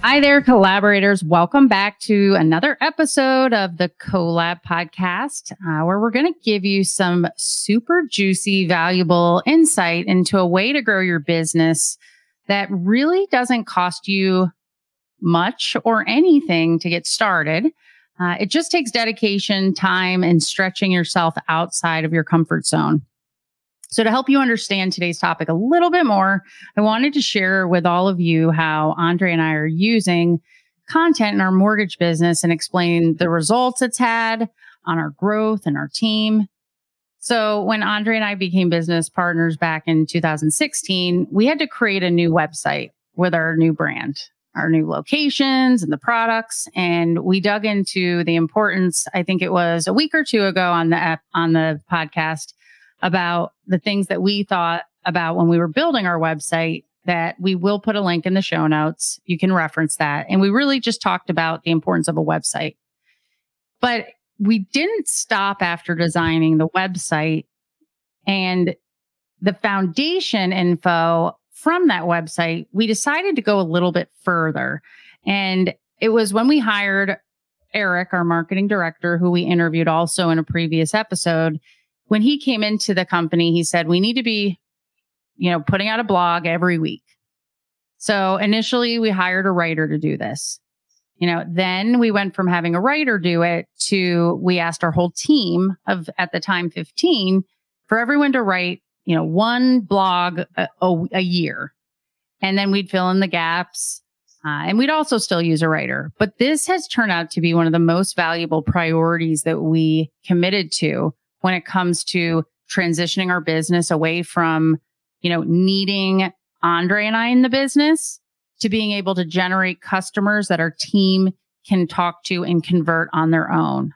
Hi there, collaborators. Welcome back to another episode of the CoLab podcast, where we're going to give you some super juicy, valuable insight into a way to grow your business that really doesn't cost you much or anything to get started. It just takes dedication, time, and stretching yourself outside of your comfort zone. So to help you understand today's topic a little bit more, I wanted to share with all of you how Andres and I are using content in our mortgage business and explain the results it's had on our growth and our team. So when Andres and I became business partners back in 2016, we had to create a new website with our new brand, our new locations and the products. And we dug into the importance, I think it was a week or two ago on the app, on the podcast, about the things that we thought about when we were building our website that we will put a link in the show notes. You can reference that. And we really just talked about the importance of a website. But we didn't stop after designing the website, and the foundation info from that website, we decided to go a little bit further. And it was when we hired Eric, our marketing director, who we interviewed also in a previous episode. When he came into the company, he said, we need to be, putting out a blog every week. So initially we hired a writer to do this. Then we went from having a writer do it to we asked our whole team of, at the time, 15, for everyone to write, one blog a year. And then we'd fill in the gaps. And we'd also still use a writer. But this has turned out to be one of the most valuable priorities that we committed to when it comes to transitioning our business away from, needing Andres and I in the business to being able to generate customers that our team can talk to and convert on their own.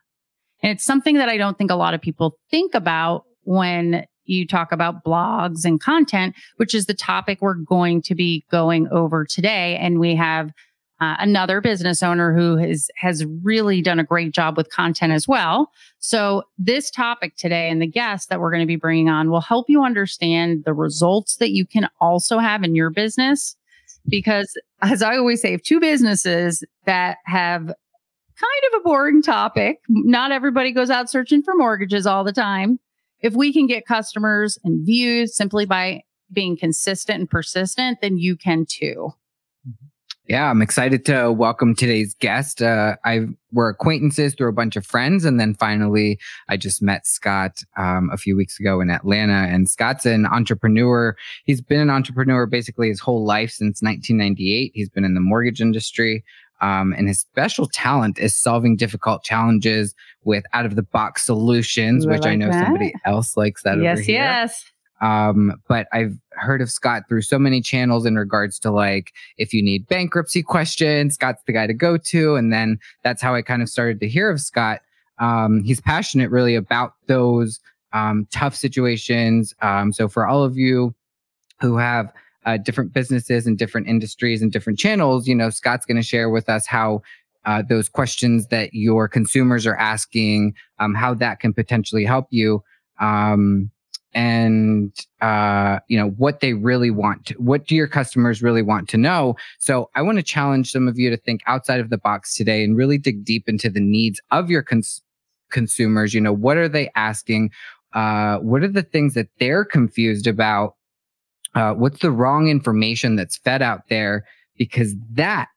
And it's something that I don't think a lot of people think about when you talk about blogs and content, which is the topic we're going to be going over today. And we have another business owner who has really done a great job with content as well. So this topic today and the guest that we're going to be bringing on will help you understand the results that you can also have in your business. Because as I always say, if two businesses that have kind of a boring topic, not everybody goes out searching for mortgages all the time. If we can get customers and views simply by being consistent and persistent, then you can too. Yeah, I'm excited to welcome today's guest. We're acquaintances through a bunch of friends. And then finally, I just met Scott a few weeks ago in Atlanta. And Scott's an entrepreneur. He's been an entrepreneur basically his whole life since 1998. He's been in the mortgage industry. And his special talent is solving difficult challenges with out-of-the-box solutions, which I know somebody else likes that over here. Yes, yes. But I've heard of Scott through so many channels in regards to if you need bankruptcy questions, Scott's the guy to go to. And then that's how I kind of started to hear of Scott. He's passionate really about those tough situations. So for all of you who have different businesses and different industries and different channels, Scott's going to share with us how those questions that your consumers are asking, how that can potentially help you. And what they really want, what do your customers really want to know? So I want to challenge some of you to think outside of the box today and really dig deep into the needs of your consumers. What are they asking? What are the things that they're confused about? What's the wrong information that's fed out there? Because that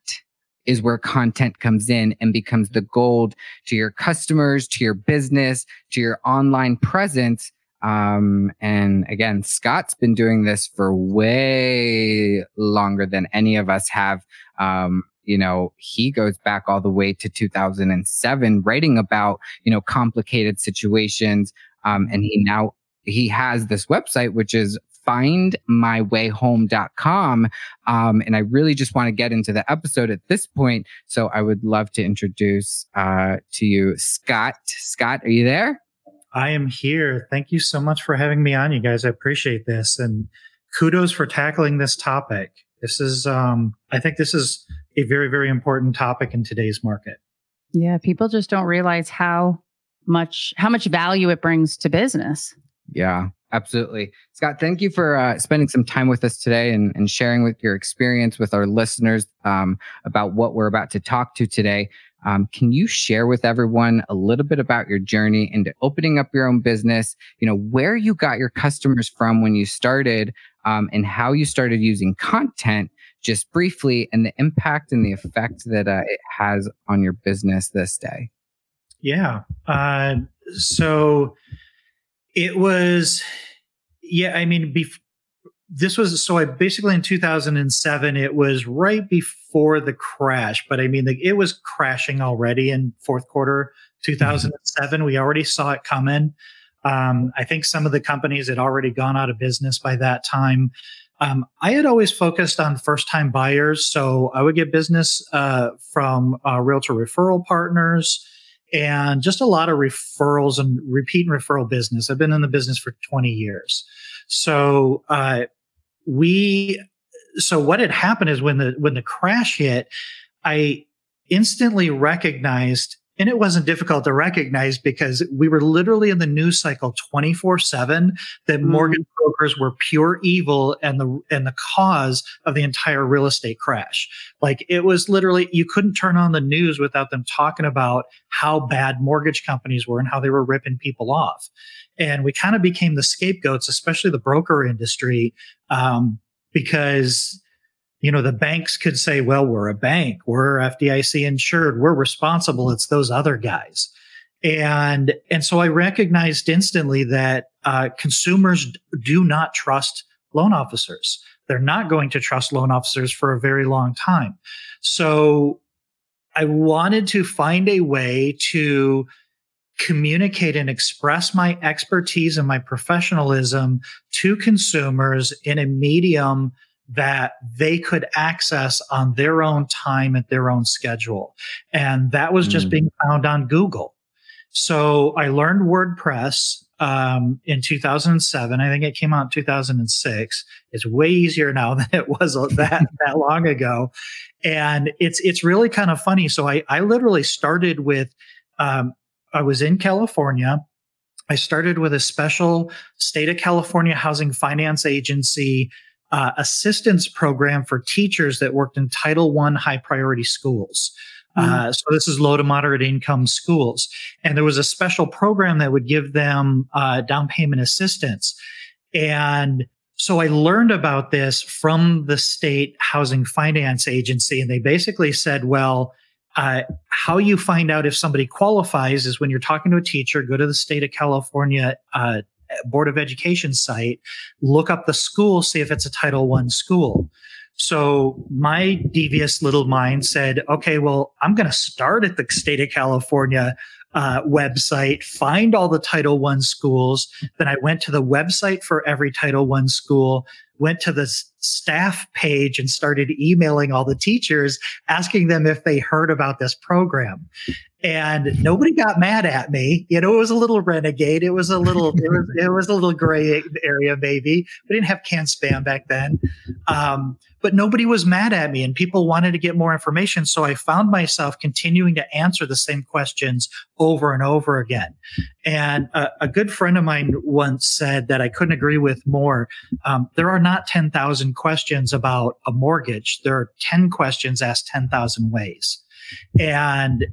is where content comes in and becomes the gold to your customers, to your business, to your online presence. And again, Scott's been doing this for way longer than any of us have. He goes back all the way to 2007, writing about, complicated situations. And he has this website, which is findmywayhome.com. And I really just want to get into the episode at this point. So I would love to introduce to you Scott. Scott, are you there? I am here. Thank you so much for having me on, you guys. I appreciate this. And kudos for tackling this topic. This is, I think this is a very, very important topic in today's market. Yeah. People just don't realize how much value it brings to business. Yeah, absolutely. Scott, thank you for spending some time with us today and sharing with your experience with our listeners about what we're about to talk to today. Can you share with everyone a little bit about your journey into opening up your own business? You know, where you got your customers from when you started and how you started using content just briefly, and the impact and the effect that it has on your business this day. Yeah. So it was, I basically in 2007, it was right before the crash, but I mean, it was crashing already in fourth quarter 2007. Mm-hmm. We already saw it coming. I think some of the companies had already gone out of business by that time. I had always focused on first-time buyers, so I would get business from realtor referral partners and just a lot of referrals and repeat and referral business. I've been in the business for 20 years. So what had happened is when the crash hit, I instantly recognized, and it wasn't difficult to recognize because we were literally in the news cycle 24/7, that mortgage brokers were pure evil and the cause of the entire real estate crash. Like, it was literally, you couldn't turn on the news without them talking about how bad mortgage companies were and how they were ripping people off. And we kind of became the scapegoats, especially the broker industry, because the banks could say, well, we're a bank, we're FDIC insured, we're responsible, it's those other guys. And so I recognized instantly that consumers do not trust loan officers. They're not going to trust loan officers for a very long time. So I wanted to find a way to communicate and express my expertise and my professionalism to consumers in a medium that they could access on their own time at their own schedule. And that was just being found on Google. So I learned WordPress in 2007. I think it came out in 2006. It's way easier now than it was that long ago. And it's really kind of funny. So I literally started with, I was in California. I started with a special state of California Housing Finance Agency assistance program for teachers that worked in Title I high priority schools. So this is low to moderate income schools. And there was a special program that would give them down payment assistance. And so I learned about this from the state housing finance agency. And they basically said, well, how you find out if somebody qualifies is when you're talking to a teacher, go to the state of California Board of Education site, look up the school, see if it's a Title I school. So my devious little mind said, okay, well, I'm going to start at the state of California website, find all the Title I schools. Then I went to the website for every Title I school, went to the staff page and started emailing all the teachers, asking them if they heard about this program. And nobody got mad at me. It was a little renegade. It was a little, it was a little gray area, maybe. We didn't have canned spam back then. But nobody was mad at me, and people wanted to get more information. So I found myself continuing to answer the same questions over and over again. And a good friend of mine once said that I couldn't agree with more. There are not 10,000 questions about a mortgage. There are 10 questions asked 10,000 ways. And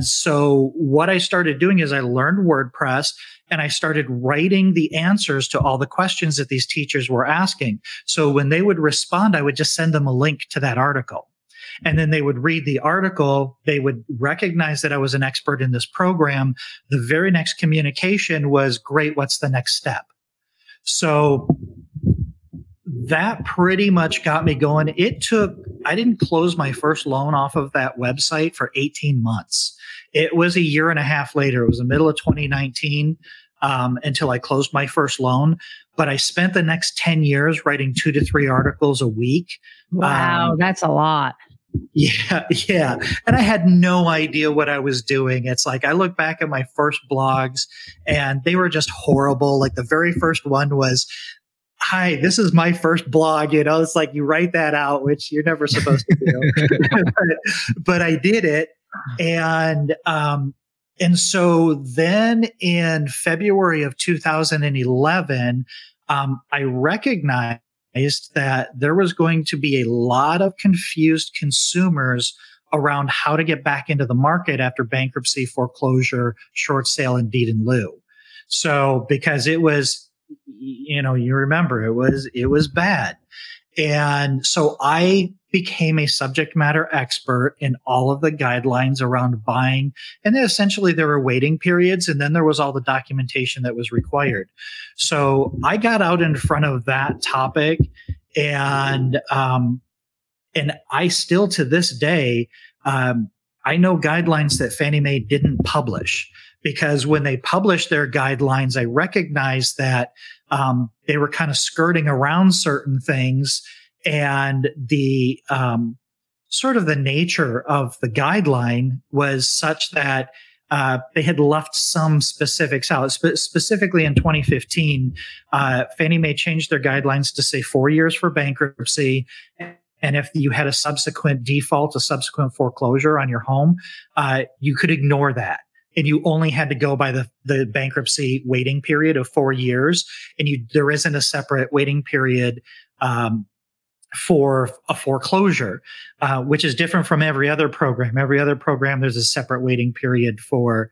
so what I started doing is I learned WordPress and I started writing the answers to all the questions that these teachers were asking. So when they would respond, I would just send them a link to that article. And then they would read the article. They would recognize that I was an expert in this program. The very next communication was, great, what's the next step? So that pretty much got me going. I didn't close my first loan off of that website for 18 months. It was a year and a half later. It was the middle of 2019. until I closed my first loan. But I spent the next 10 years writing 2 to 3 articles a week. Wow, that's a lot. Yeah, yeah. And I had no idea what I was doing. It's like I look back at my first blogs and they were just horrible. Like the very first one was, hi, this is my first blog. You know, it's like you write that out, which you're never supposed to do. but I did it. And so then in February of 2011, I recognized that there was going to be a lot of confused consumers around how to get back into the market after bankruptcy, foreclosure, short sale, and deed in lieu. So because it was, you know, you remember it was bad. And so I became a subject matter expert in all of the guidelines around buying. And then essentially there were waiting periods, and then there was all the documentation that was required. So I got out in front of that topic, and I still to this day, I know guidelines that Fannie Mae didn't publish, because when they published their guidelines, I recognized that they were kind of skirting around certain things, and the sort of the nature of the guideline was such that they had left some specifics out. Specifically in 2015, Fannie Mae changed their guidelines to say 4 years for bankruptcy. And if you had a subsequent default, a subsequent foreclosure on your home, you could ignore that. And you only had to go by the bankruptcy waiting period of 4 years. And there isn't a separate waiting period for a foreclosure, which is different from every other program. Every other program, there's a separate waiting period for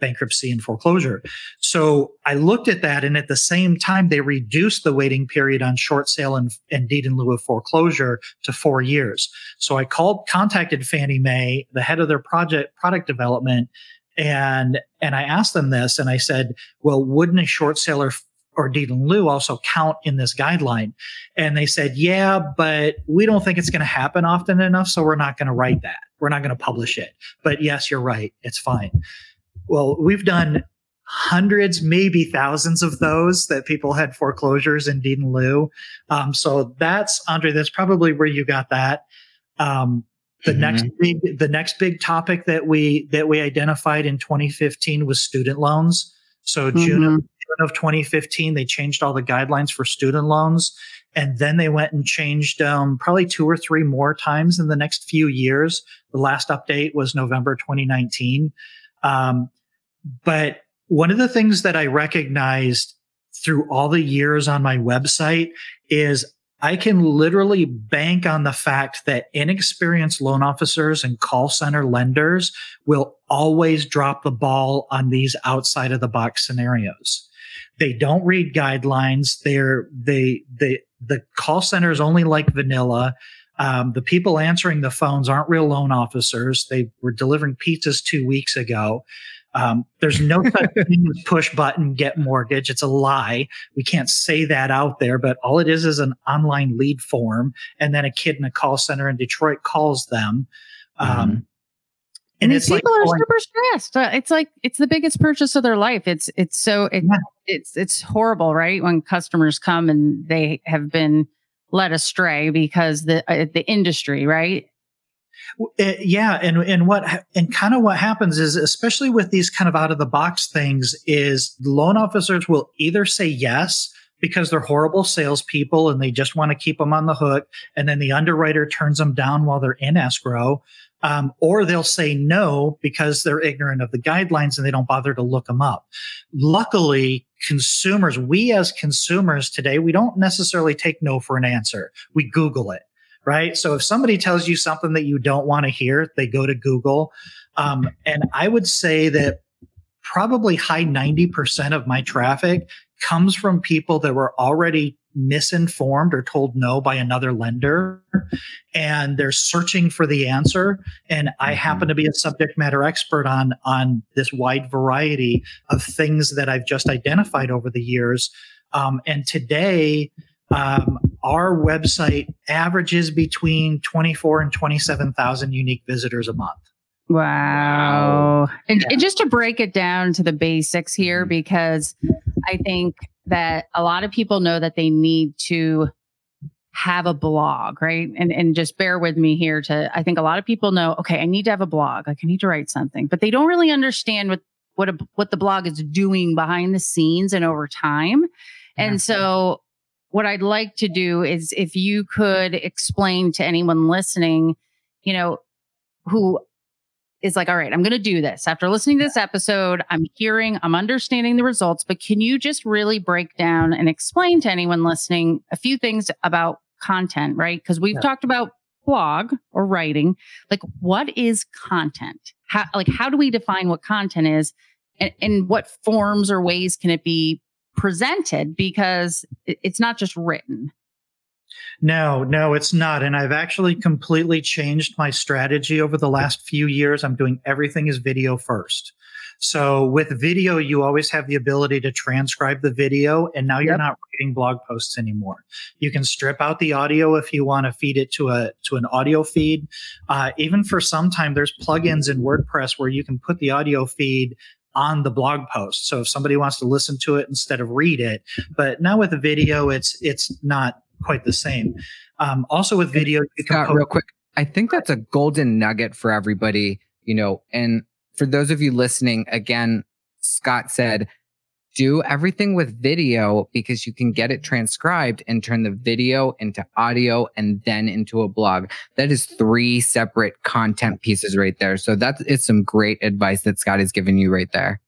bankruptcy and foreclosure. So I looked at that, and at the same time, they reduced the waiting period on short sale and deed in lieu of foreclosure to 4 years. So I contacted Fannie Mae, the head of their product development, and I asked them this, and I said, well, wouldn't a short sale or deed in lieu also count in this guideline? And they said, yeah, but we don't think it's going to happen often enough, so we're not going to write that. We're not going to publish it. But yes, you're right. It's fine. Well, we've done hundreds, maybe thousands of those that people had foreclosures and deed in lieu. So that's, Andre, that's probably where you got that. The next big topic that we identified in 2015 was student loans. So June of 2015, they changed all the guidelines for student loans, and then they went and changed probably 2 or 3 more times in the next few years. The last update was November 2019. But one of the things that I recognized through all the years on my website is I can literally bank on the fact that inexperienced loan officers and call center lenders will always drop the ball on these outside of the box scenarios. They don't read guidelines. The call centers only like vanilla. The people answering the phones aren't real loan officers. They were delivering pizzas 2 weeks ago. There's no such thing as push button, get mortgage. It's a lie. We can't say that out there, but all it is an online lead form. And then a kid in a call center in Detroit calls them. And it's people like, are super stressed. It's like, it's the biggest purchase of their life. It's horrible, right? When customers come and they have been led astray because the industry, right? Yeah. And kind of what happens is, especially with these kind of out of the box things, is loan officers will either say yes because they're horrible salespeople and they just want to keep them on the hook, and then the underwriter turns them down while they're in escrow, or they'll say no because they're ignorant of the guidelines and they don't bother to look them up. Luckily, we as consumers today, we don't necessarily take no for an answer. We Google it. Right. So if somebody tells you something that you don't want to hear, they go to Google. And I would say that probably high 90% of my traffic comes from people that were already misinformed or told no by another lender, and they're searching for the answer. And I happen to be a subject matter expert on this wide variety of things that I've just identified over the years. And today, our website averages between 24,000 and 27,000 unique visitors a month. Wow. And just to break it down to the basics here, because I think that a lot of people know that they need to have a blog, right? And just bear with me here I think a lot of people know, okay, I need to have a blog. Like I need to write something, but they don't really understand what the blog is doing behind the scenes and over time. And so what I'd like to do is if you could explain to anyone listening, who is like, all right, I'm going to do this. After listening to this episode, I'm understanding the results, but can you just really break down and explain to anyone listening a few things about content, right? Because we've talked about blog or writing, like what is content? How do we define what content is and what forms or ways can it be presented? Because it's not just written. No, it's not. And I've actually completely changed my strategy over the last few years. I'm doing everything as video first. So with video, you always have the ability to transcribe the video, and now you're not writing blog posts anymore. You can strip out the audio if you want to feed it to an audio feed. Even for some time, there's plugins in WordPress where you can put the audio feed on the blog post. So if somebody wants to listen to it instead of read it, but now with the video, it's not quite the same. Also with video, you can real quick. I think that's a golden nugget for everybody, and for those of you listening, again, Scott said, do everything with video because you can get it transcribed and turn the video into audio and then into a blog. That is 3 separate content pieces right there. So that is some great advice that Scott has given you right there.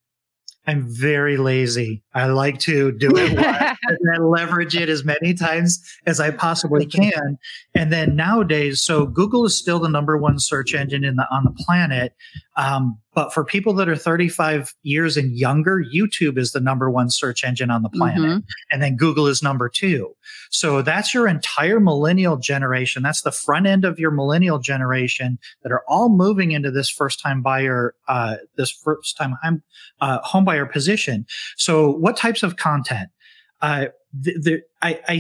I'm very lazy. I like to do it once and then leverage it as many times as I possibly can. And then nowadays, so Google is still the number one search engine on the planet. But for people that are 35 years and younger, YouTube is the number one search engine on the planet. Mm-hmm. And then Google is number 2. So that's your entire millennial generation. That's the front end of your millennial generation that are all moving into this first-time buyer, home buyer position. So what types of content? I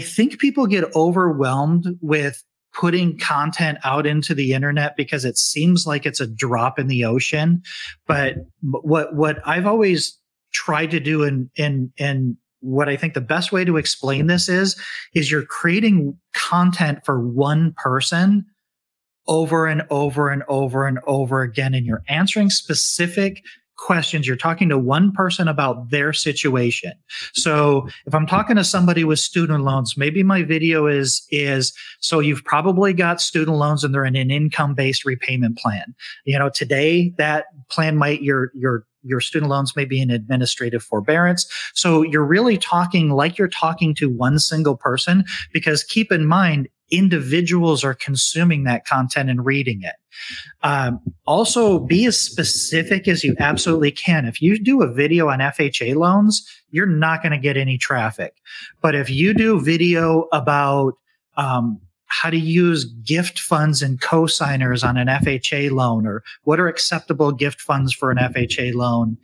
think people get overwhelmed with putting content out into the internet because it seems like it's a drop in the ocean. But what I've always tried to do and what I think the best way to explain this is you're creating content for one person over and over and over and over again. And you're answering specific questions. You're talking to one person about their situation. So if I'm talking to somebody with student loans, maybe my video is so you've probably got student loans and they're in an income-based repayment plan. Today that plan might, your student loans may be in administrative forbearance. So you're really talking like you're talking to one single person, because keep in mind, individuals are consuming that content and reading it. Also, be as specific as you absolutely can. If you do a video on FHA loans, you're not going to get any traffic. But if you do video about how to use gift funds and cosigners on an FHA loan, or what are acceptable gift funds for an FHA loan,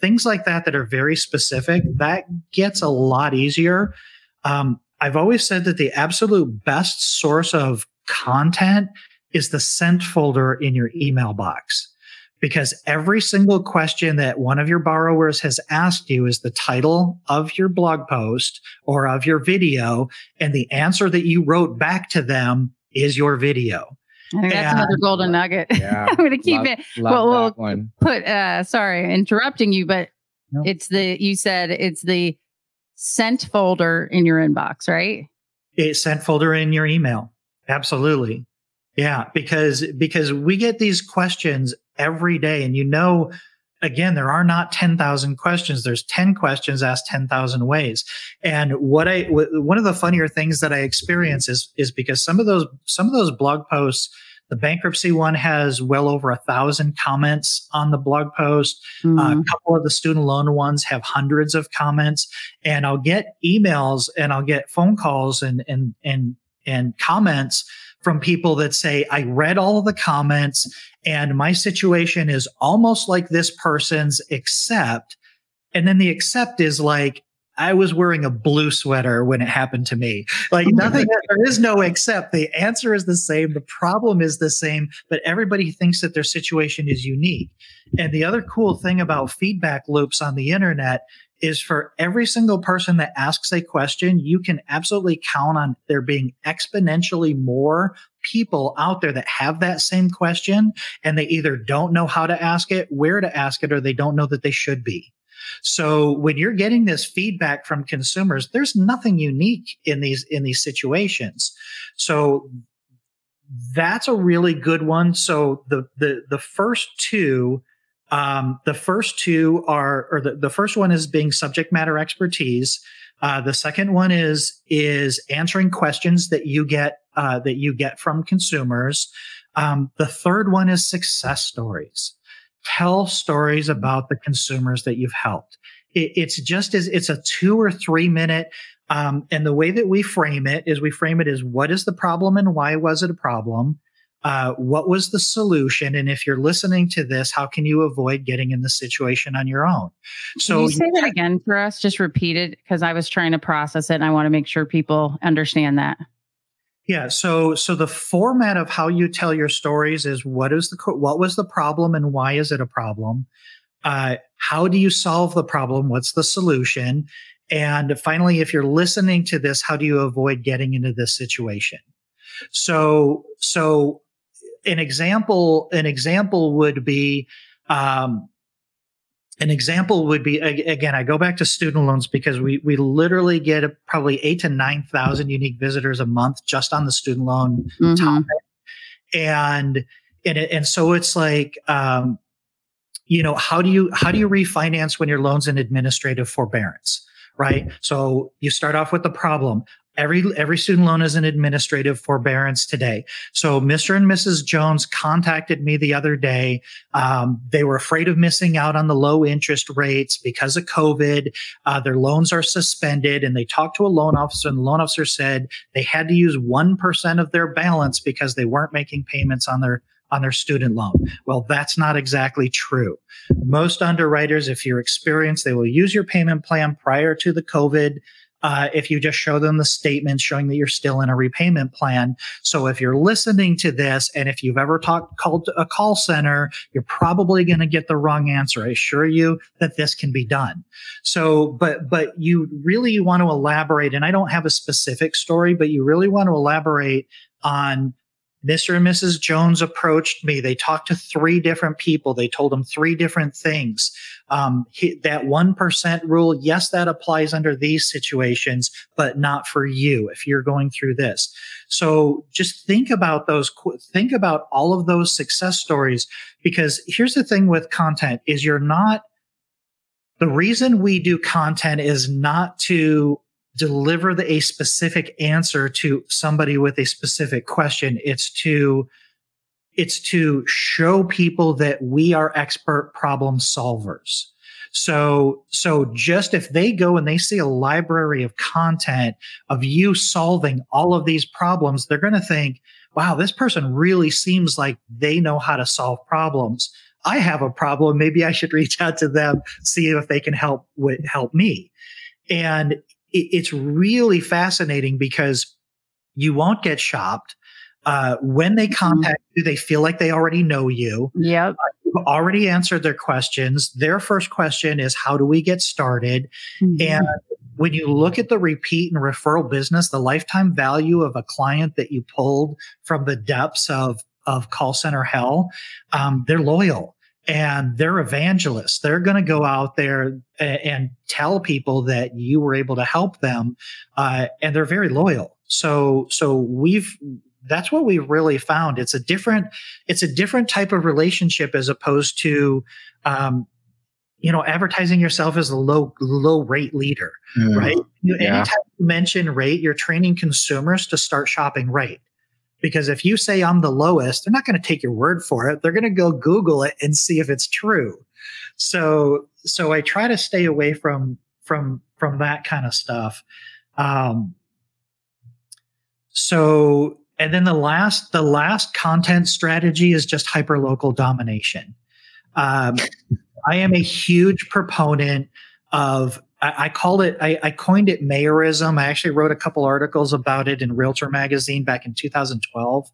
things like that are very specific, that gets a lot easier. I've always said that the absolute best source of content is the sent folder in your email box, because every single question that one of your borrowers has asked you is the title of your blog post or of your video, and the answer that you wrote back to them is your video. I think that's another golden nugget. Yeah, I'm going to keep it. We'll put. Sorry, interrupting you, but nope. You said it's the sent folder in your inbox, right? It's sent folder in your email. Absolutely. Yeah, because we get these questions every day. And again, there are not 10,000 questions. There's 10 questions asked 10,000 ways. And one of the funnier things that I experience is because some of those blog posts, the bankruptcy one has well over 1,000 comments on the blog post. Mm-hmm. A couple of the student loan ones have hundreds of comments. And I'll get emails and I'll get phone calls and comments from people that say, I read all of the comments and my situation is almost like this person's, except, and then the except is like, I was wearing a blue sweater when it happened to me. Like nothing, there is no except. The answer is the same. The problem is the same, but everybody thinks that their situation is unique. And the other cool thing about feedback loops on the internet is for every single person that asks a question, you can absolutely count on there being exponentially more people out there that have that same question. And they either don't know how to ask it, where to ask it, or they don't know that they should be. So when you're getting this feedback from consumers, there's nothing unique in these situations. So that's a really good one. So the first two, the first one is being subject matter expertise. The second one is answering questions that you get from consumers. The third one is success stories. Tell stories about the consumers that you've helped. It's a 2 or 3 minute. And the way that we frame it is what is the problem and why was it a problem? What was the solution? And if you're listening to this, how can you avoid getting in the situation on your own? So can you say that again for us, just repeat it, because I was trying to process it and I want to make sure people understand that. Yeah. So the format of how you tell your stories is what was the problem and why is it a problem? How do you solve the problem? What's the solution? And finally, if you're listening to this, how do you avoid getting into this situation? So an example would be, again, I go back to student loans because we literally get probably 8,000 to 9,000 unique visitors a month just on the student loan topic. And so it's like, how do you refinance when your loan's in administrative forbearance, right? So you start off with the problem. Every student loan is an administrative forbearance today. So Mr. and Mrs. Jones contacted me the other day. They were afraid of missing out on the low interest rates because of COVID. Their loans are suspended and they talked to a loan officer and the loan officer said they had to use 1% of their balance because they weren't making payments on their student loan. Well, that's not exactly true. Most underwriters, if you're experienced, they will use your payment plan prior to the COVID. If you just show them the statement showing that you're still in a repayment plan. So if you're listening to this and if you've ever called a call center, you're probably going to get the wrong answer. I assure you that this can be done. So, but you really want to elaborate, and I don't have a specific story, but you really want to elaborate on Mr. and Mrs. Jones approached me. They talked to 3 different people. They told them 3 different things. That 1% rule, yes, that applies under these situations, but not for you if you're going through this. So just think about all of those success stories, because here's the thing with content is the reason we do content is not to deliver a specific answer to somebody with a specific question. It's to show people that we are expert problem solvers. So just if they go and they see a library of content of you solving all of these problems, they're going to think, wow, this person really seems like they know how to solve problems. I have a problem. Maybe I should reach out to them, see if they can help me. And it's really fascinating because you won't get shopped. When they contact you, they feel like they already know you. Yeah. You've already answered their questions. Their first question is, how do we get started? Mm-hmm. And when you look at the repeat and referral business, the lifetime value of a client that you pulled from the depths of call center hell, they're loyal. And they're evangelists. They're going to go out there and tell people that you were able to help them. And they're very loyal. So that's what we've really found. It's a different type of relationship as opposed to, advertising yourself as a low rate leader, right? Yeah. Anytime you mention rate, you're training consumers to start shopping right. Because if you say I'm the lowest, they're not going to take your word for it. They're going to go Google it and see if it's true. So I try to stay away from that kind of stuff. And then the last content strategy is just hyperlocal domination. I am a huge proponent of I called it, I coined it mayorism. I actually wrote a couple articles about it in Realtor Magazine back in 2012.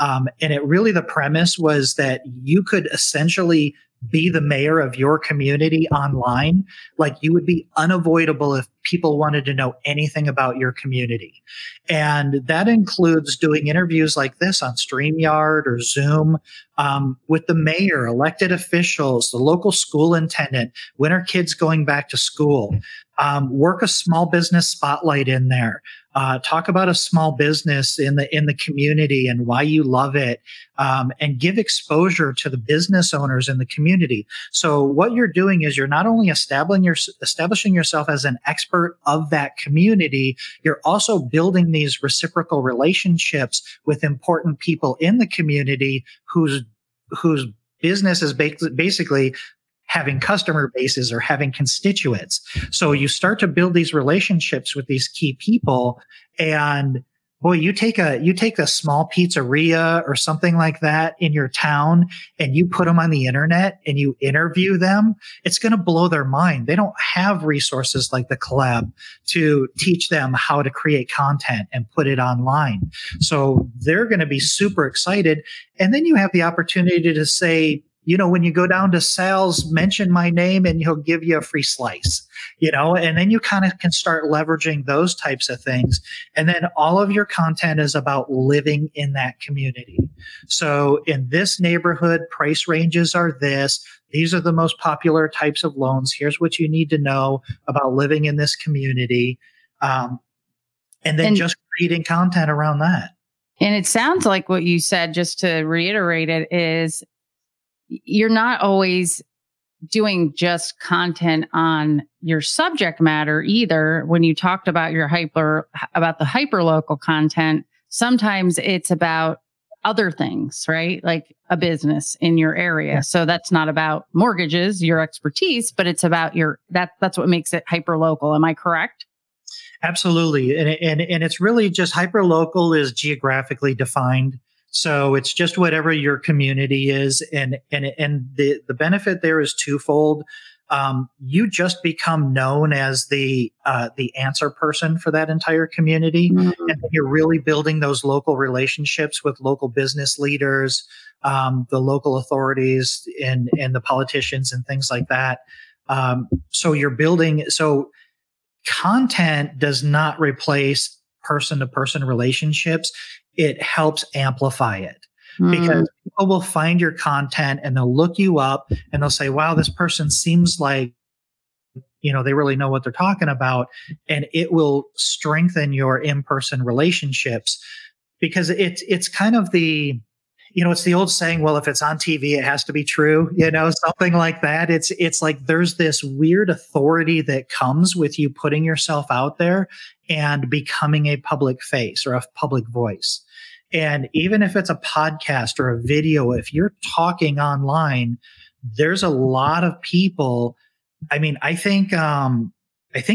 And it really, the premise was that you could essentially be the mayor of your community online. Like, you would be unavoidable if people wanted to know anything about your community. And that includes doing interviews like this on StreamYard or Zoom with the mayor, elected officials, the local school intendant. When are kids going back to school? Work a small business spotlight in there. Talk about a small business in the community and why you love it, and give exposure to the business owners in the community. So what you're doing is you're not only establishing yourself as an expert of that community, you're also building these reciprocal relationships with important people in the community whose business is basically having customer bases or having constituents. So you start to build these relationships with these key people, and boy, you take a small pizzeria or something like that in your town, and you put them on the internet and you interview them. It's going to blow their mind. They don't have resources like the CoLab to teach them how to create content and put it online. So they're going to be super excited. And then you have the opportunity to say, you know, when you go down to Sal's, mention my name and he'll give you a free slice, you know, and then you kind of can start leveraging those types of things. And then all of your content is about living in that community. So in this neighborhood, price ranges are this. These are the most popular types of loans. Here's what you need to know about living in this community. And just creating content around that. And it sounds like what you said, just to reiterate it, is you're not always doing just content on your subject matter either. When you talked about the hyperlocal content, sometimes it's about other things, right? Like a business in your area. Yeah. So that's not about mortgages, your expertise, but it's about that's what makes it hyperlocal. Am I correct? Absolutely. And it's really just hyperlocal is geographically defined. So it's just whatever your community is. And the benefit there is twofold. You just become known as the answer person for that entire community. Mm-hmm. And you're really building those local relationships with local business leaders, the local authorities and the politicians and things like that. So content does not replace person-to-person relationships. It helps amplify it because people will find your content and they'll look you up and they'll say, wow, this person seems like, you know, they really know what they're talking about. And it will strengthen your in-person relationships because it's kind of the, you know, it's the old saying, well, if it's on TV, it has to be true, you know, something like that. It's like there's this weird authority that comes with you putting yourself out there and becoming a public face or a public voice. And even if it's a podcast or a video, if you're talking online, there's a lot of people. I mean, I think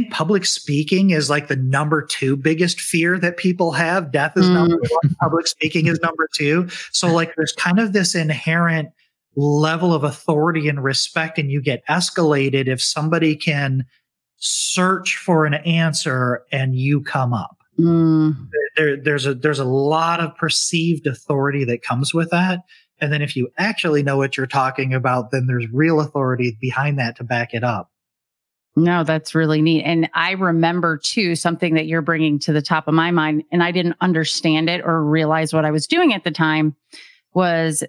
public speaking is like the number 2 biggest fear that people have. Death is number 1. Public speaking is number 2. So like there's kind of this inherent level of authority and respect, and you get escalated if somebody can search for an answer and you come up. There's a lot of perceived authority that comes with that. And then if you actually know what you're talking about, then there's real authority behind that to back it up. No, that's really neat. And I remember too, something that you're bringing to the top of my mind, and I didn't understand it or realize what I was doing at the time, was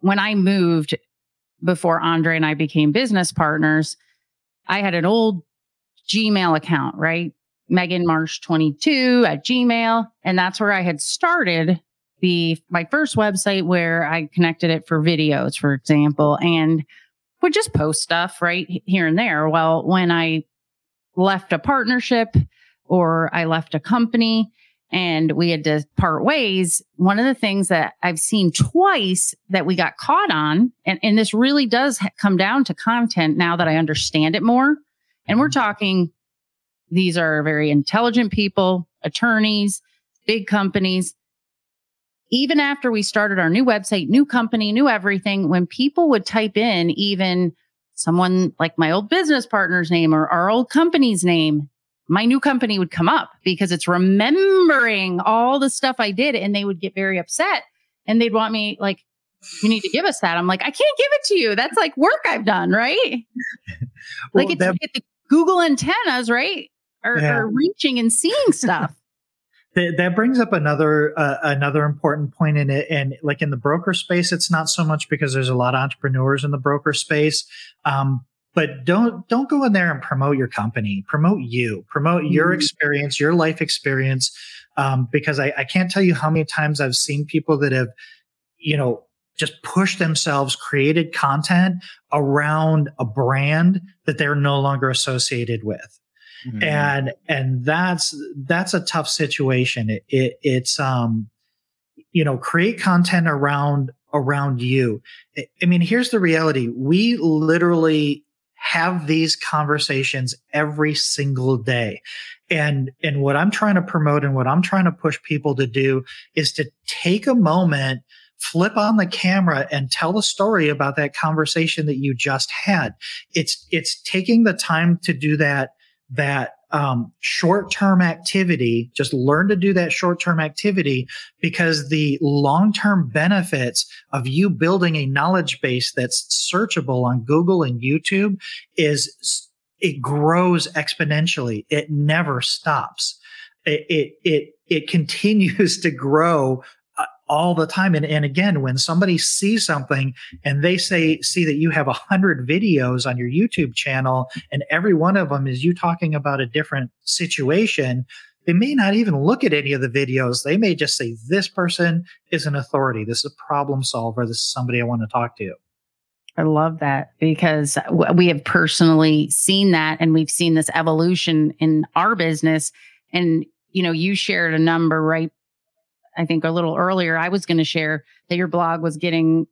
when I moved before Andre and I became business partners, I had an old Gmail account, right? Megan Marsh 22 at Gmail. And that's where I had started my first website, where I connected it for videos, for example, and would just post stuff right here and there. Well, when I left a partnership or I left a company and we had to part ways, one of the things that I've seen twice that we got caught on, and this really does come down to content now that I understand it more. And we're talking, these are very intelligent people, attorneys, big companies. Even after we started our new website, new company, new everything, when people would type in even someone like my old business partner's name or our old company's name, my new company would come up because it's remembering all the stuff I did, and they would get very upset and they'd want me like, you need to give us that. I'm like, I can't give it to you. That's like work I've done, right? Well, like it's the Google antennas, right? Are reaching and seeing stuff. That brings up another important point in it. And like in the broker space, it's not so much because there's a lot of entrepreneurs in the broker space. But don't go in there and promote your company, promote you, promote your experience, your life experience. Because I can't tell you how many times I've seen people that have, just pushed themselves, created content around a brand that they're no longer associated with. Mm-hmm. And that's a tough situation. It's create content around you. I mean, here's the reality. We literally have these conversations every single day. And what I'm trying to promote and what I'm trying to push people to do is to take a moment, flip on the camera, and tell the story about that conversation that you just had. It's taking the time to do that short-term activity, just learn to do that short-term activity, because the long-term benefits of you building a knowledge base that's searchable on Google and YouTube is it grows exponentially. It never stops. It continues to grow all the time. And again, when somebody sees something and they see that you have 100 videos on your YouTube channel, and every one of them is you talking about a different situation, they may not even look at any of the videos. They may just say, this person is an authority. This is a problem solver. This is somebody I want to talk to. I love that, because we have personally seen that, and we've seen this evolution in our business. And, you shared a number, right? I think a little earlier, I was going to share that your blog was getting,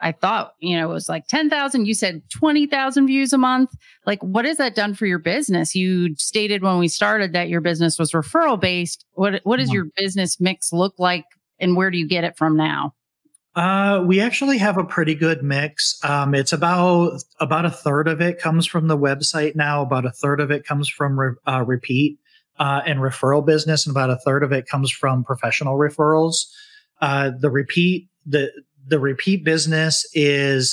I thought, it was like 10,000. You said 20,000 views a month. Like, what has that done for your business? You stated when we started that your business was referral based. What does your business mix look like, and where do you get it from now? We actually have a pretty good mix. It's about a third of it comes from the website now. About a third of it comes from repeat. And referral business, and about a third of it comes from professional referrals. The repeat business is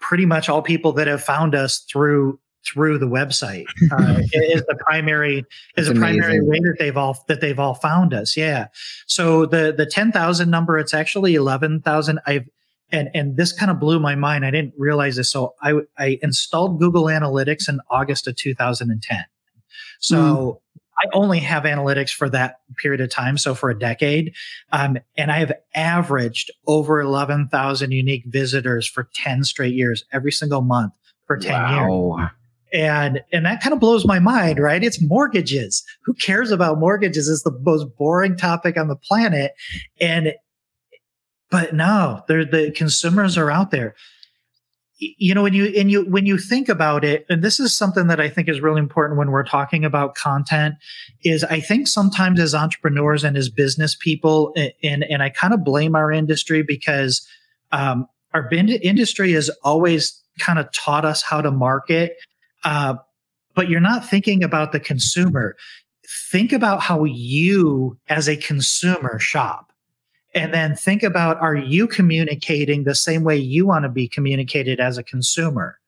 pretty much all people that have found us through the website. It's a primary way that they've all found us. Yeah. So the 10,000 number, it's actually 11,000. And this kind of blew my mind. I didn't realize this. So I installed Google Analytics in August of 2010. So I only have analytics for that period of time. So for a decade, and I have averaged over 11,000 unique visitors for 10 straight years, every single month for 10 years. And that kind of blows my mind, right? It's mortgages. Who cares about mortgages? It's the most boring topic on the planet. But no, the consumers are out there. When you think about it, and this is something that I think is really important when we're talking about content, is I think sometimes as entrepreneurs and as business people, and I kind of blame our industry, because our industry has always kind of taught us how to market, but you're not thinking about the consumer. Think about how you as a consumer shop. And then think about, are you communicating the same way you want to be communicated as a consumer?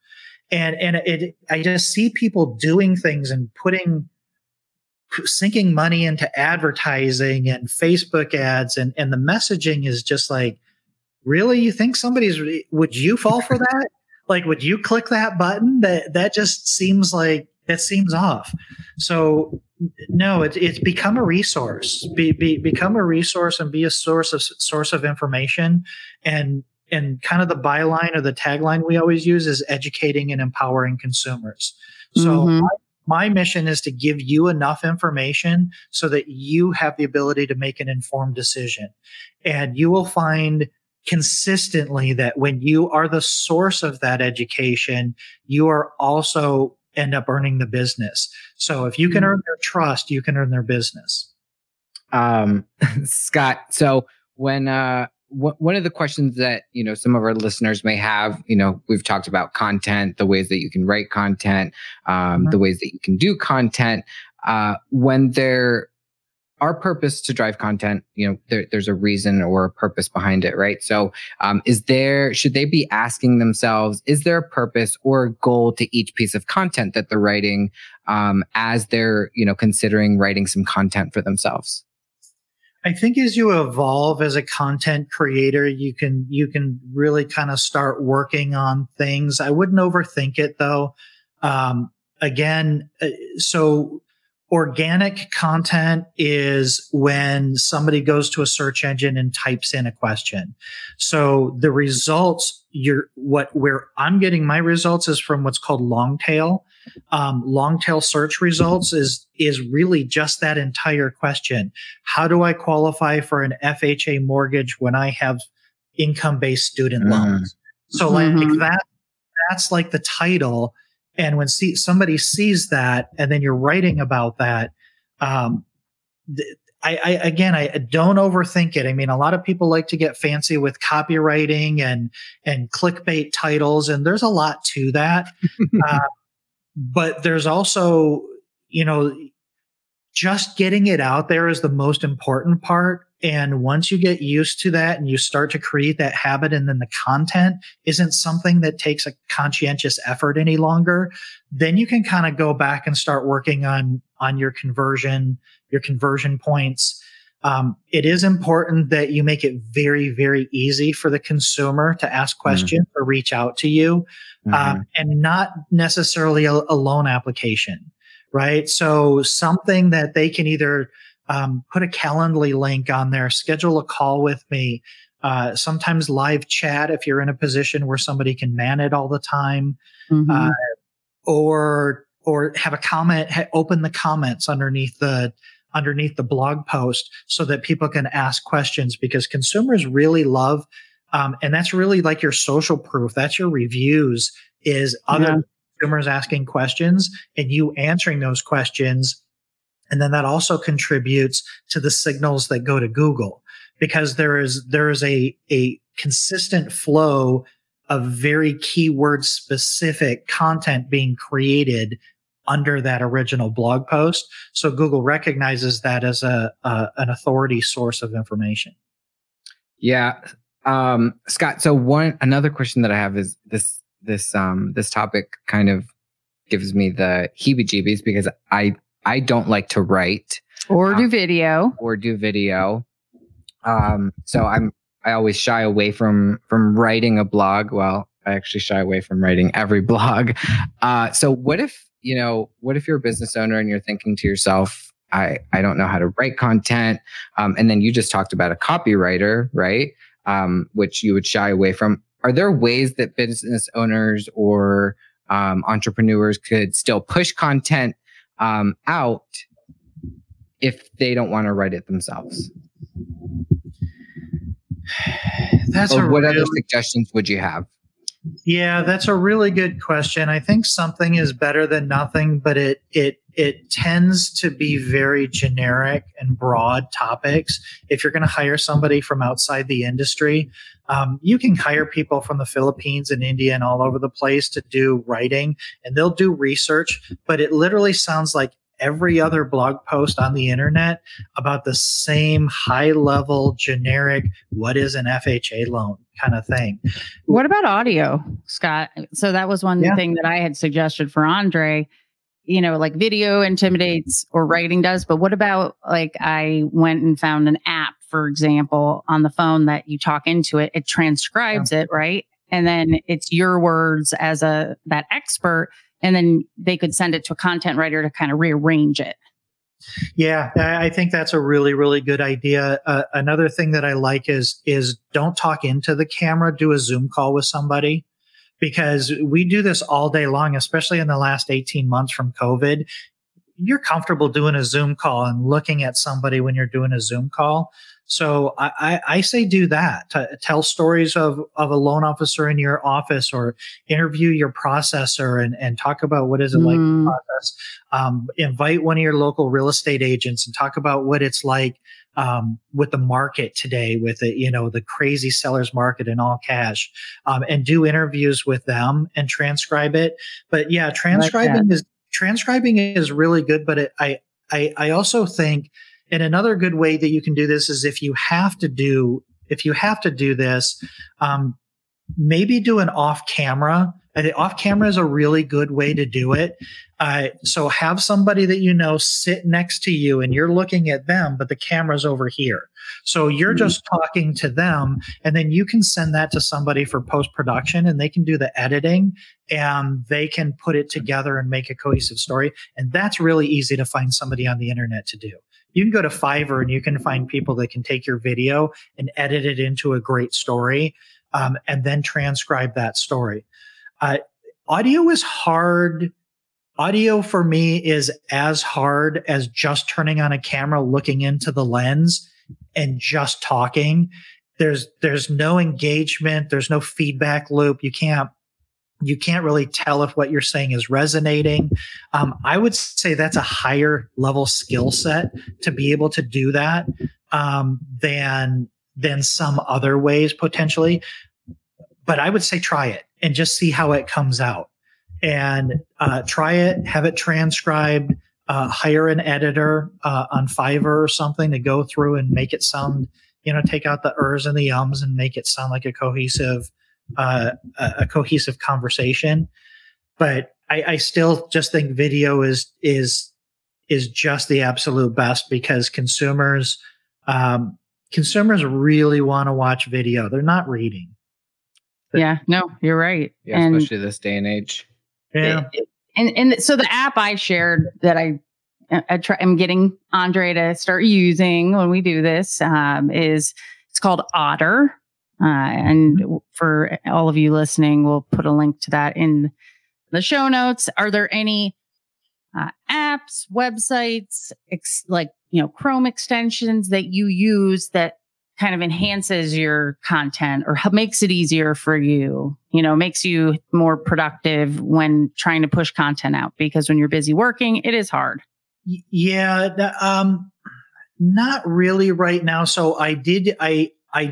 I just see people doing things and sinking money into advertising and Facebook ads. And the messaging is just like, really? You think would you fall for that? Like, would you click that button? That just seems like, that seems off. So no, it's become a resource. Become a resource and be a source of information. And kind of the byline or the tagline we always use is educating and empowering consumers. So my mission is to give you enough information so that you have the ability to make an informed decision. And you will find consistently that when you are the source of that education, you are also end up earning the business. So if you can earn their trust, you can earn their business. Scott, so when one of the questions that, you know, some of our listeners may have, you know, we've talked about content, the ways that you can write content, the ways that you can do content. When they're our purpose to drive content, you know, there's a reason or a purpose behind it, right? So should they be asking themselves, is there a purpose or a goal to each piece of content that they're writing as they're, you know, considering writing some content for themselves? I think as you evolve as a content creator, you can really kind of start working on things. I wouldn't overthink it though. Organic content is when somebody goes to a search engine and types in a question. So the results, where I'm getting my results is from what's called long tail. Long tail search results is really just that entire question. How do I qualify for an FHA mortgage when I have income-based student loans? So like that's like the title. And when somebody sees that, and then you're writing about that, I don't overthink it. I mean, a lot of people like to get fancy with copywriting and clickbait titles, and there's a lot to that. But there's also, you know, just getting it out there is the most important part. And once you get used to that and you start to create that habit, and then the content isn't something that takes a conscientious effort any longer, then you can kind of go back and start working on your conversion points. It is important that you make it very, very easy for the consumer to ask questions or reach out to you, and not necessarily a loan application, right? So something that they can either put a Calendly link on there, schedule a call with me, sometimes live chat if you're in a position where somebody can man it all the time, or have a comment, open the comments underneath the blog post so that people can ask questions, because consumers really love, and that's really like your social proof. That's your reviews, is other consumers asking questions and you answering those questions. And then that also contributes to the signals that go to Google, because there is a consistent flow of very keyword specific content being created under that original blog post. So Google recognizes that as an authority source of information. Yeah. Scott, so another question that I have is this topic kind of gives me the heebie-jeebies, because I don't like to write or do video. So I always shy away from writing a blog. Well, I actually shy away from writing every blog. So what if you're a business owner and you're thinking to yourself, I don't know how to write content. And then you just talked about a copywriter, right? Which you would shy away from. Are there ways that business owners or entrepreneurs could still push content out if they don't want to write it themselves? Other suggestions would you have? Yeah, that's a really good question. I think something is better than nothing, but it tends to be very generic and broad topics. If you're going to hire somebody from outside the industry, you can hire people from the Philippines and India and all over the place to do writing, and they'll do research, but it literally sounds like every other blog post on the internet about the same high level generic, what is an FHA loan kind of thing. What about audio, Scott? So that was one thing that I had suggested for Andre. You know, like video intimidates, or writing does, but what about, like, I went and found an app, for example, on the phone that you talk into it, it transcribes it, right? And then it's your words as that expert, and then they could send it to a content writer to kind of rearrange it. Yeah, I think that's a really, really good idea. Another thing that I like is don't talk into the camera, do a Zoom call with somebody. Because we do this all day long, especially in the last 18 months from COVID. You're comfortable doing a Zoom call and looking at somebody when you're doing a Zoom call. So I say do that. Tell stories of a loan officer in your office, or interview your processor and talk about what is it like to process. Invite one of your local real estate agents and talk about what it's like with the market today, with the, you know, the crazy seller's market in all cash, and do interviews with them and transcribe it. But yeah, transcribing is really good. But it, I also think, and another good way that you can do this is if you have to do this, maybe do an off camera. I think off camera is a really good way to do it. So have somebody that you know sit next to you and you're looking at them, but the camera's over here. So you're just talking to them, and then you can send that to somebody for post-production, and they can do the editing and they can put it together and make a cohesive story. And that's really easy to find somebody on the internet to do. You can go to Fiverr and you can find people that can take your video and edit it into a great story, and then transcribe that story. Audio is hard. Audio for me is as hard as just turning on a camera, looking into the lens and just talking. There's no engagement. There's no feedback loop. You can't really tell if what you're saying is resonating. I would say that's a higher level skill set to be able to do that, than some other ways potentially. But I would say try it and just see how it comes out, and try it, have it transcribed, hire an editor on Fiverr or something to go through and make it sound, you know, take out the ers and the ums and make it sound like a cohesive conversation. But I still just think video is just the absolute best, because consumers really want to watch video. They're not reading. Yeah, no, you're right. Yeah, and especially this day and age. Yeah. And so the app I shared that I'm getting Andre to start using when we do this, it's called Otter. And for all of you listening, we'll put a link to that in the show notes. Are there any apps, websites, Chrome extensions that you use that kind of enhances your content or makes it easier for you, you know, makes you more productive when trying to push content out? Because when you're busy working, it is hard. Yeah. Not really right now. So I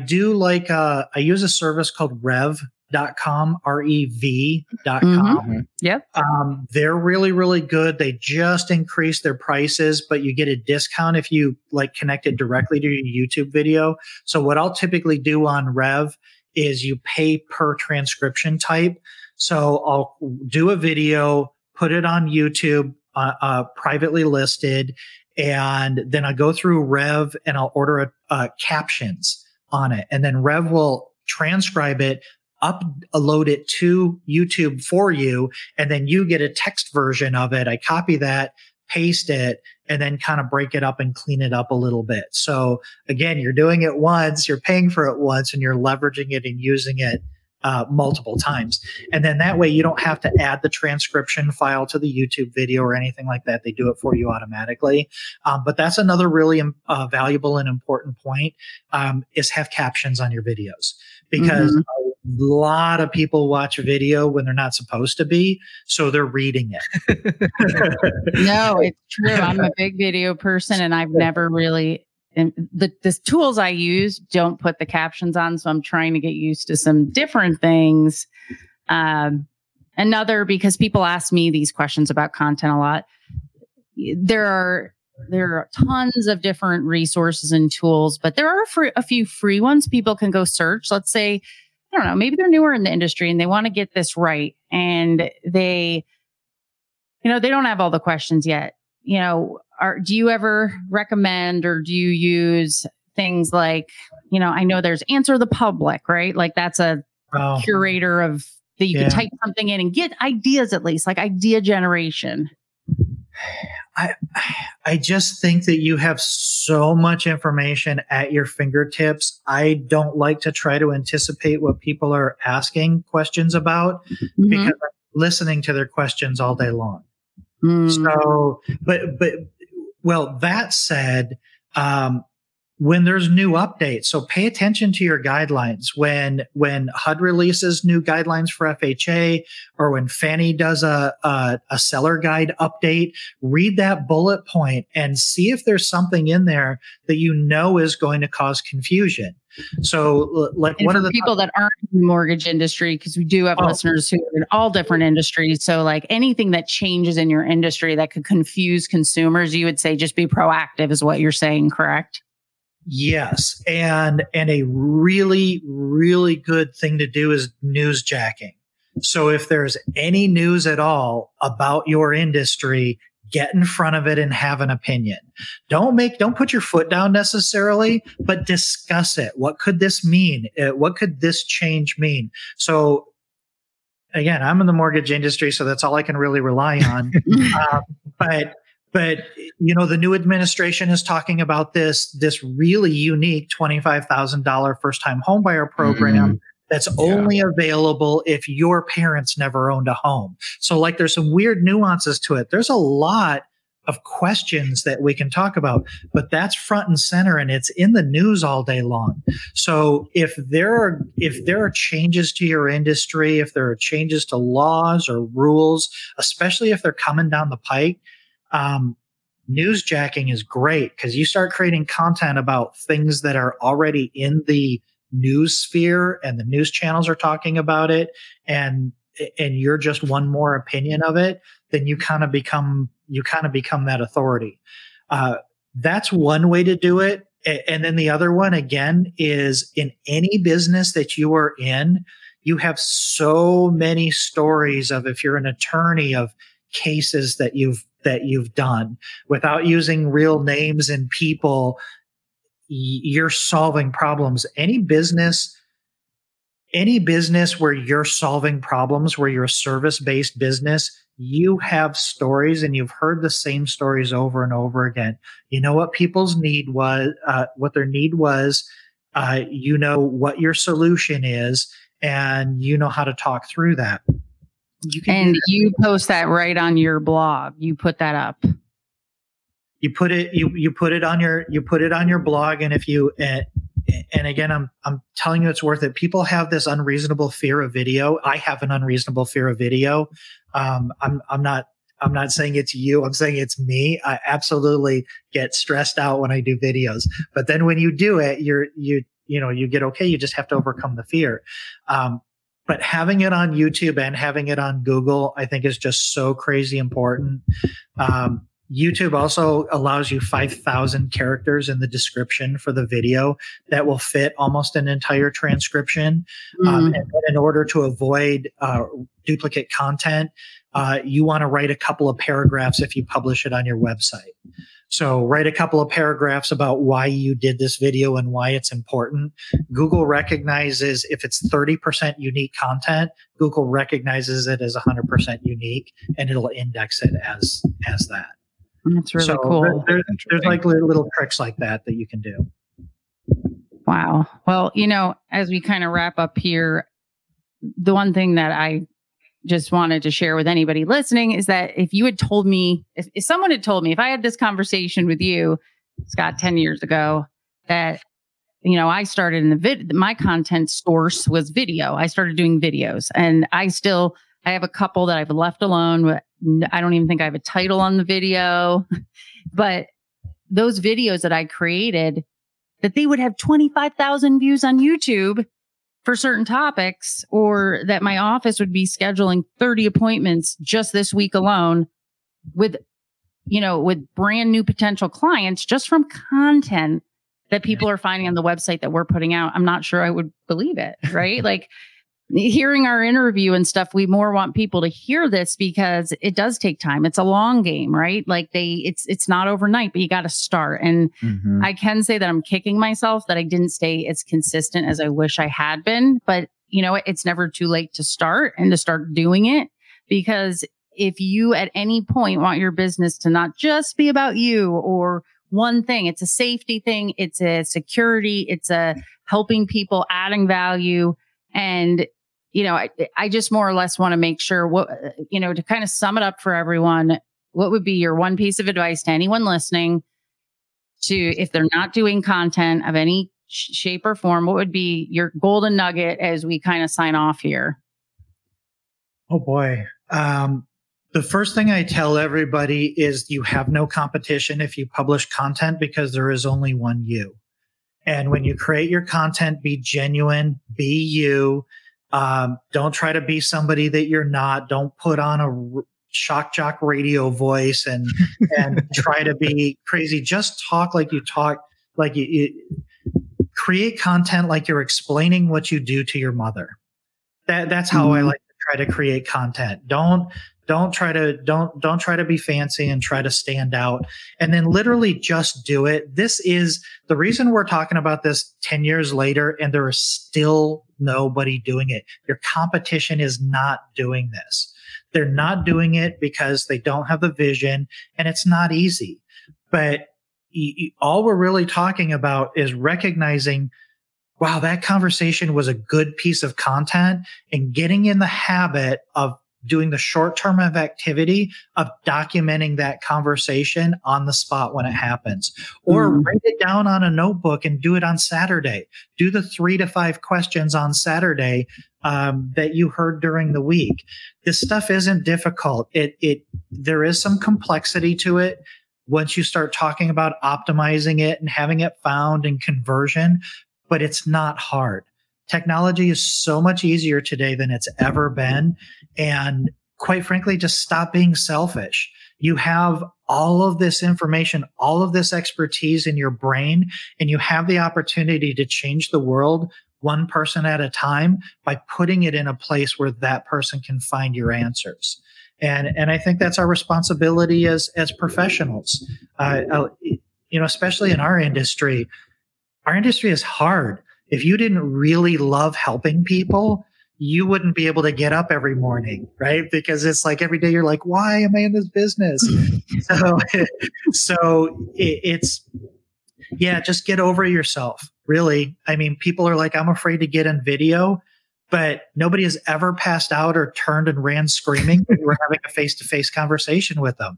use a service called Rev.com, REV.com. Mm-hmm. Yep. They're really, really good. They just increased their prices, but you get a discount if you connect it directly to your YouTube video. So what I'll typically do on Rev is you pay per transcription type. So I'll do a video, put it on YouTube, privately listed, and then I go through Rev and I'll order captions on it. And then Rev will transcribe it, upload it to YouTube for you, and then you get a text version of it. I copy that, paste it, and then kind of break it up and clean it up a little bit. So again, you're doing it once, you're paying for it once, and you're leveraging it and using it multiple times. And then that way you don't have to add the transcription file to the YouTube video or anything like that. They do it for you automatically. But that's another really valuable and important point, is have captions on your videos, because a lot of people watch video when they're not supposed to be, so they're reading it. No, it's true. I'm a big video person, and I've never really... And the tools I use don't put the captions on, so I'm trying to get used to some different things. Another, because people ask me these questions about content a lot, there are tons of different resources and tools, but there are a few free ones people can go search. Let's say, I don't know, maybe they're newer in the industry and they want to get this right, and they don't have all the questions yet. You know, do you ever recommend, or do you use things like, you know, I know there's Answer the Public, right? Like that's a curator of that you can type something in and get ideas, at least like idea generation. I just think that you have so much information at your fingertips. I don't like to try to anticipate what people are asking questions about, because I'm listening to their questions all day long. So, but well, that said, when there's new updates. So pay attention to your guidelines. When HUD releases new guidelines for FHA, or when Fannie does a seller guide update, read that bullet point and see if there's something in there that you know is going to cause confusion. So like one of the people that aren't in the mortgage industry, because we do have listeners who are in all different industries. So like anything that changes in your industry that could confuse consumers, you would say just be proactive is what you're saying, correct? Yes. And a really, really good thing to do is newsjacking. So if there's any news at all about your industry, get in front of it and have an opinion. Don't put your foot down necessarily, but discuss it. What could this mean? What could this change mean? So again, I'm in the mortgage industry, so that's all I can really rely on. But you know, the new administration is talking about this really unique $25,000 first-time homebuyer program. Mm-hmm. That's only available if your parents never owned a home. So like there's some weird nuances to it. There's a lot of questions that we can talk about, but that's front and center and it's in the news all day long. So if there are changes to your industry, if there are changes to laws or rules, especially if they're coming down the pike, newsjacking is great because you start creating content about things that are already in the news sphere and the news channels are talking about it, and you're just one more opinion of it, then you kind of become that authority. That's one way to do it. And then the other one again is in any business that you are in, you have so many stories of, if you're an attorney, of cases that you've done without using real names and people. You're solving problems. Any business where you're solving problems, where you're a service-based business, you have stories and you've heard the same stories over and over again. You know what people's need was, what their need was. You know what your solution is, and you know how to talk through that. You post that right on your blog. You put that up. You put it on your blog, and if you and again, I'm telling you, it's worth it. People have this unreasonable fear of video. I have an unreasonable fear of video. I'm not saying it's you. I'm saying it's me. I absolutely get stressed out when I do videos. But then when you do it, you get okay. You just have to overcome the fear. But having it on YouTube and having it on Google, I think, is just so crazy important. YouTube also allows you 5,000 characters in the description for the video that will fit almost an entire transcription. Mm-hmm. And in order to avoid duplicate content, you want to write a couple of paragraphs if you publish it on your website. So write a couple of paragraphs about why you did this video and why it's important. Google recognizes if it's 30% unique content, Google recognizes it as 100% unique, and it'll index it as that. That's really cool. There's like little tricks like that you can do. Wow. Well, as we kind of wrap up here, the one thing that I just wanted to share with anybody listening is that if someone had told me, if I had this conversation with you, Scott, 10 years ago, that, I started in my content source was video. I started doing videos, and I have a couple that I've left alone. I don't even think I have a title on the video, but those videos that I created, that they would have 25,000 views on YouTube for certain topics, or that my office would be scheduling 30 appointments just this week alone with brand new potential clients just from content that people are finding on the website that we're putting out. I'm not sure I would believe it, right? Like, hearing our interview and stuff, we more want people to hear this because it does take time. It's a long game, right? Like it's not overnight, but you got to start. And I can say that I'm kicking myself that I didn't stay as consistent as I wish I had been, but it's never too late to start and to start doing it, because if you at any point want your business to not just be about you or one thing, it's a safety thing, it's a security, it's a helping people, adding value. And, I just more or less want to make sure to kind of sum it up for everyone, what would be your one piece of advice to anyone listening? to, if they're not doing content of any shape or form, what would be your golden nugget as we kind of sign off here? Oh boy. The first thing I tell everybody is you have no competition if you publish content, because there is only one you. And when you create your content, be genuine, be you. Don't try to be somebody that you're not. Don't put on a shock jock radio voice and try to be crazy. Just talk like you create content like you're explaining what you do to your mother. That's how I like to try to create content. Don't try to be fancy and try to stand out, and then literally just do it. This is the reason we're talking about this 10 years later, and there is still nobody doing it. Your competition is not doing this. They're not doing it because they don't have the vision, and it's not easy. But all we're really talking about is recognizing, wow, that conversation was a good piece of content, and getting in the habit of doing the short term of activity of documenting that conversation on the spot when it happens, or write it down on a notebook and do it on Saturday. Do the 3 to 5 questions on Saturday that you heard during the week. This stuff isn't difficult. There is some complexity to it once you start talking about optimizing it and having it found and conversion, but it's not hard. Technology is so much easier today than it's ever been. And quite frankly, just stop being selfish. You have all of this information, all of this expertise in your brain, and you have the opportunity to change the world one person at a time by putting it in a place where that person can find your answers. And I think that's our responsibility as professionals, especially in our industry. Our industry is hard. If you didn't really love helping people, you wouldn't be able to get up every morning, right? Because it's like every day you're like, why am I in this business? So just get over yourself, really. I mean, people are like, I'm afraid to get on video, but nobody has ever passed out or turned and ran screaming when you were having a face-to-face conversation with them.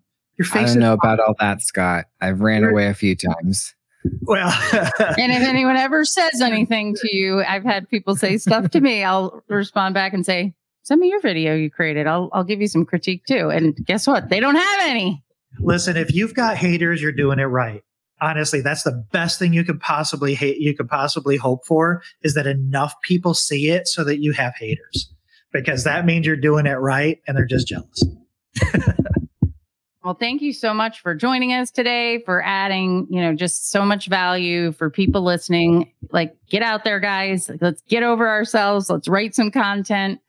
I don't know about all that, Scott. I've ran away a few times. Well, and if anyone ever says anything to you, I've had people say stuff to me. I'll respond back and say, send me your video you created. I'll give you some critique too. And guess what? They don't have any. Listen, if you've got haters, you're doing it right. Honestly, that's the best thing you could possibly hope for, is that enough people see it so that you have haters, because that means you're doing it right and they're just jealous. Well, thank you so much for joining us today, for adding, just so much value for people listening. Like, get out there, guys. Let's get over ourselves. Let's write some content.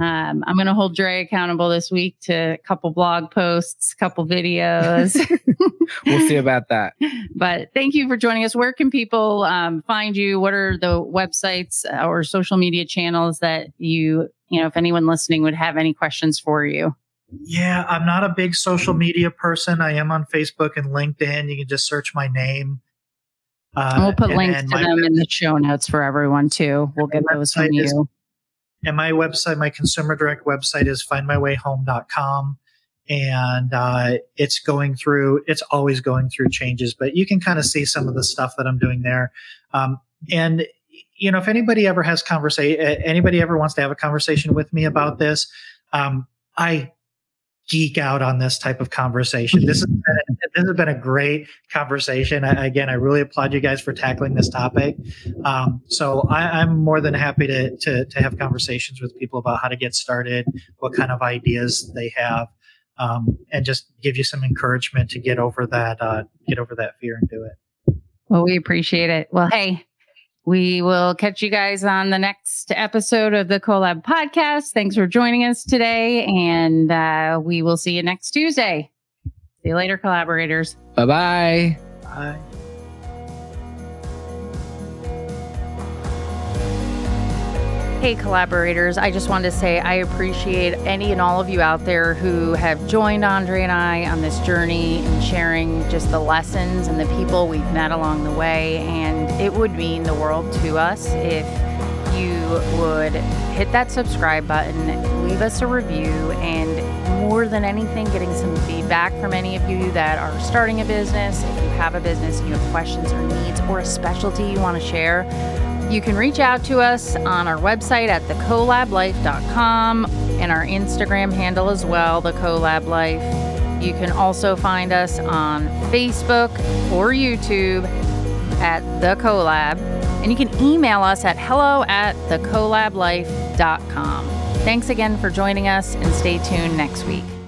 I'm going to hold Dre accountable this week to a couple blog posts, a couple videos. We'll see about that. But thank you for joining us. Where can people find you? What are the websites or social media channels that you if anyone listening would have any questions for you? Yeah, I'm not a big social media person. I am on Facebook and LinkedIn. You can just search my name. We'll put links to them in the show notes for everyone too. We'll get those from you. And my website, my consumer direct website, is findmywayhome.com. And it's always going through changes, but you can kind of see some of the stuff that I'm doing there. If anybody ever wants to have a conversation with me about this, I geek out on this type of conversation. This has been a great conversation. I really applaud you guys for tackling this topic. So I'm more than happy to have conversations with people about how to get started, what kind of ideas they have, and just give you some encouragement to get over that fear and do it. Well, we appreciate it. Well, hey, we will catch you guys on the next episode of the CoLab podcast. Thanks for joining us today, and we will see you next Tuesday. See you later, collaborators. Bye-bye. Bye. Hey, collaborators. I just wanted to say I appreciate any and all of you out there who have joined Andre and I on this journey and sharing just the lessons and the people we've met along the way. And it would mean the world to us if you would hit that subscribe button, leave us a review, and more than anything, getting some feedback from any of you that are starting a business. If you have a business, you have questions or needs or a specialty you want to share, you can reach out to us on our website at thecolablife.com and our Instagram handle as well, thecolablife. You can also find us on Facebook or YouTube at The CoLab, and you can email us at hello@thecolablife.com. Thanks again for joining us, and stay tuned next week.